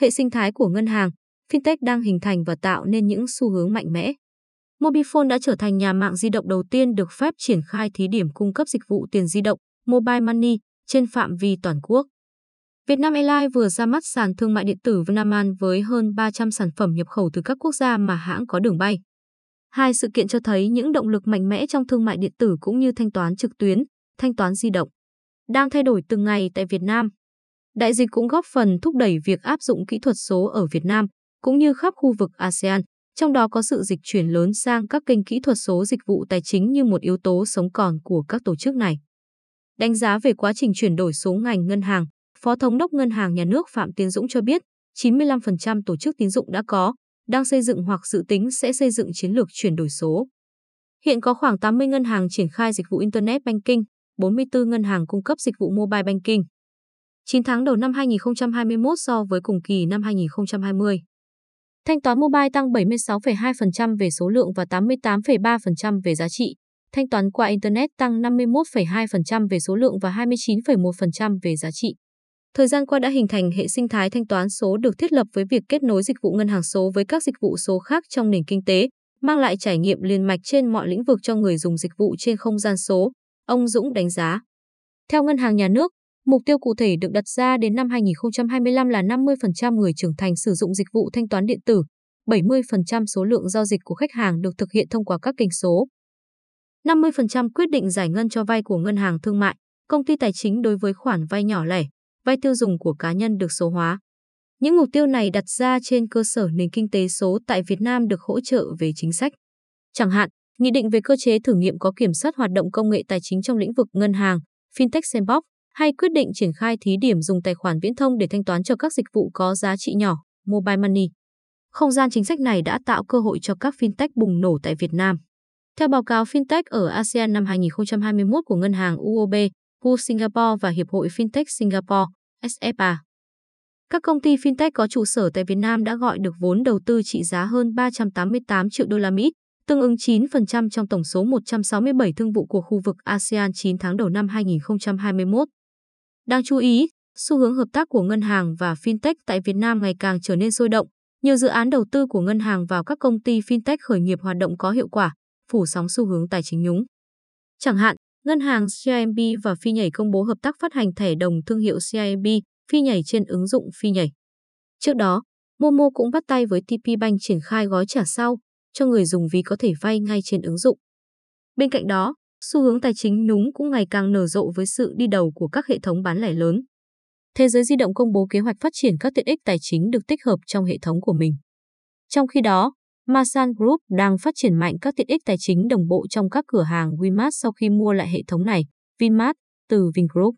hệ sinh thái của ngân hàng, fintech đang hình thành và tạo nên những xu hướng mạnh mẽ. Mobifone đã trở thành nhà mạng di động đầu tiên được phép triển khai thí điểm cung cấp dịch vụ tiền di động, mobile money, trên phạm vi toàn quốc. Vietnam E-Life vừa ra mắt sàn thương mại điện tử VNAMAN với hơn 300 sản phẩm nhập khẩu từ các quốc gia mà hãng có đường bay. Hai sự kiện cho thấy những động lực mạnh mẽ trong thương mại điện tử cũng như thanh toán trực tuyến, thanh toán di động, đang thay đổi từng ngày tại Việt Nam. Đại dịch cũng góp phần thúc đẩy việc áp dụng kỹ thuật số ở Việt Nam, cũng như khắp khu vực ASEAN, trong đó có sự dịch chuyển lớn sang các kênh kỹ thuật số dịch vụ tài chính như một yếu tố sống còn của các tổ chức này. Đánh giá về quá trình chuyển đổi số ngành ngân hàng, Phó Thống đốc Ngân hàng Nhà nước Phạm Tiến Dũng cho biết 95% tổ chức tín dụng đã có, đang xây dựng hoặc dự tính sẽ xây dựng chiến lược chuyển đổi số. Hiện có khoảng 80 ngân hàng triển khai dịch vụ Internet Banking, 44 ngân hàng cung cấp dịch vụ Mobile Banking. 9 tháng đầu năm 2021 so với cùng kỳ năm 2020. Thanh toán mobile tăng 76,2% về số lượng và 88,3% về giá trị. Thanh toán qua Internet tăng 51,2% về số lượng và 29,1% về giá trị. Thời gian qua đã hình thành hệ sinh thái thanh toán số được thiết lập với việc kết nối dịch vụ ngân hàng số với các dịch vụ số khác trong nền kinh tế, mang lại trải nghiệm liền mạch trên mọi lĩnh vực cho người dùng dịch vụ trên không gian số, ông Dũng đánh giá. Theo Ngân hàng Nhà nước, mục tiêu cụ thể được đặt ra đến năm 2025 là 50% người trưởng thành sử dụng dịch vụ thanh toán điện tử, 70% số lượng giao dịch của khách hàng được thực hiện thông qua các kênh số. 50% quyết định giải ngân cho vay của ngân hàng thương mại, công ty tài chính đối với khoản vay nhỏ lẻ, vay tiêu dùng của cá nhân được số hóa. Những mục tiêu này đặt ra trên cơ sở nền kinh tế số tại Việt Nam được hỗ trợ về chính sách. Chẳng hạn, Nghị định về cơ chế thử nghiệm có kiểm soát hoạt động công nghệ tài chính trong lĩnh vực ngân hàng, fintech sandbox, hay quyết định triển khai thí điểm dùng tài khoản viễn thông để thanh toán cho các dịch vụ có giá trị nhỏ, mobile money. Không gian chính sách này đã tạo cơ hội cho các fintech bùng nổ tại Việt Nam. Theo báo cáo Fintech ở ASEAN năm 2021 của Ngân hàng UOB, của Singapore và Hiệp hội Fintech Singapore, SFA. Các công ty Fintech có trụ sở tại Việt Nam đã gọi được vốn đầu tư trị giá hơn 388 triệu đô la Mỹ, tương ứng 9% trong tổng số 167 thương vụ của khu vực ASEAN 9 tháng đầu năm 2021. Đáng chú ý, xu hướng hợp tác của ngân hàng và Fintech tại Việt Nam ngày càng trở nên sôi động. Nhiều dự án đầu tư của ngân hàng vào các công ty Fintech khởi nghiệp hoạt động có hiệu quả, phủ sóng xu hướng tài chính nhúng. Chẳng hạn, Ngân hàng CIMB và Phi Nhảy công bố hợp tác phát hành thẻ đồng thương hiệu CIMB, Phi Nhảy trên ứng dụng Phi Nhảy. Trước đó, Momo cũng bắt tay với TPBank triển khai gói trả sau cho người dùng ví có thể vay ngay trên ứng dụng. Bên cạnh đó, xu hướng tài chính nhúng cũng ngày càng nở rộ với sự đi đầu của các hệ thống bán lẻ lớn. Thế giới di động công bố kế hoạch phát triển các tiện ích tài chính được tích hợp trong hệ thống của mình. Trong khi đó, Masan Group đang phát triển mạnh các tiện ích tài chính đồng bộ trong các cửa hàng Winmart sau khi mua lại hệ thống này, Winmart, từ VinGroup.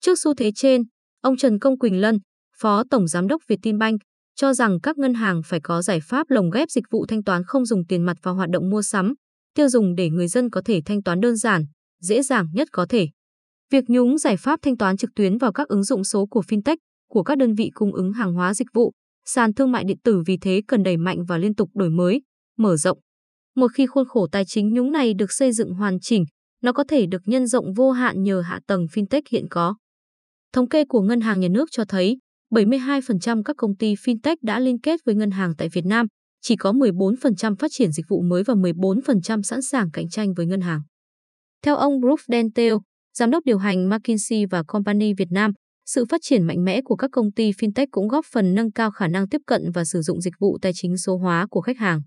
Trước xu thế trên, ông Trần Công Quỳnh Lân, Phó Tổng Giám đốc VietinBank, cho rằng các ngân hàng phải có giải pháp lồng ghép dịch vụ thanh toán không dùng tiền mặt vào hoạt động mua sắm, tiêu dùng để người dân có thể thanh toán đơn giản, dễ dàng nhất có thể. Việc nhúng giải pháp thanh toán trực tuyến vào các ứng dụng số của fintech, của các đơn vị cung ứng hàng hóa dịch vụ, sàn thương mại điện tử vì thế cần đẩy mạnh và liên tục đổi mới, mở rộng. Một khi khuôn khổ tài chính nhúng này được xây dựng hoàn chỉnh, nó có thể được nhân rộng vô hạn nhờ hạ tầng fintech hiện có. Thống kê của Ngân hàng Nhà nước cho thấy, 72% các công ty fintech đã liên kết với ngân hàng tại Việt Nam, chỉ có 14% phát triển dịch vụ mới và 14% sẵn sàng cạnh tranh với ngân hàng. Theo ông Brook Dentel, Giám đốc điều hành McKinsey và Company Việt Nam, sự phát triển mạnh mẽ của các công ty fintech cũng góp phần nâng cao khả năng tiếp cận và sử dụng dịch vụ tài chính số hóa của khách hàng.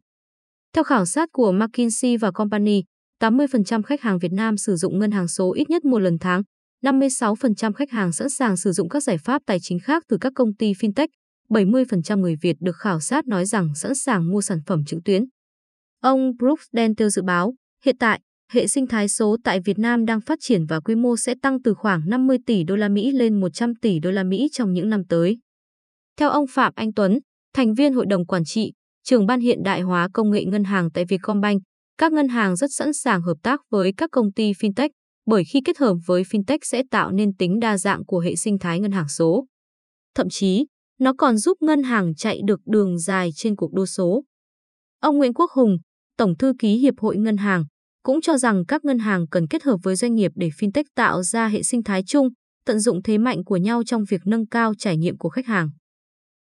Theo khảo sát của McKinsey và Company, 80% khách hàng Việt Nam sử dụng ngân hàng số ít nhất một lần tháng, 56% khách hàng sẵn sàng sử dụng các giải pháp tài chính khác từ các công ty fintech, 70% người Việt được khảo sát nói rằng sẵn sàng mua sản phẩm trực tuyến. Ông Brook Dentel dự báo, hiện tại, hệ sinh thái số tại Việt Nam đang phát triển và quy mô sẽ tăng từ khoảng 50 tỷ đô la Mỹ lên 100 tỷ đô la Mỹ trong những năm tới. Theo ông Phạm Anh Tuấn, thành viên Hội đồng Quản trị, trưởng ban hiện đại hóa công nghệ ngân hàng tại Vietcombank, các ngân hàng rất sẵn sàng hợp tác với các công ty fintech bởi khi kết hợp với fintech sẽ tạo nên tính đa dạng của hệ sinh thái ngân hàng số. Thậm chí, nó còn giúp ngân hàng chạy được đường dài trên cuộc đua số. Ông Nguyễn Quốc Hùng, Tổng thư ký Hiệp hội Ngân hàng, cũng cho rằng các ngân hàng cần kết hợp với doanh nghiệp để fintech tạo ra hệ sinh thái chung, tận dụng thế mạnh của nhau trong việc nâng cao trải nghiệm của khách hàng.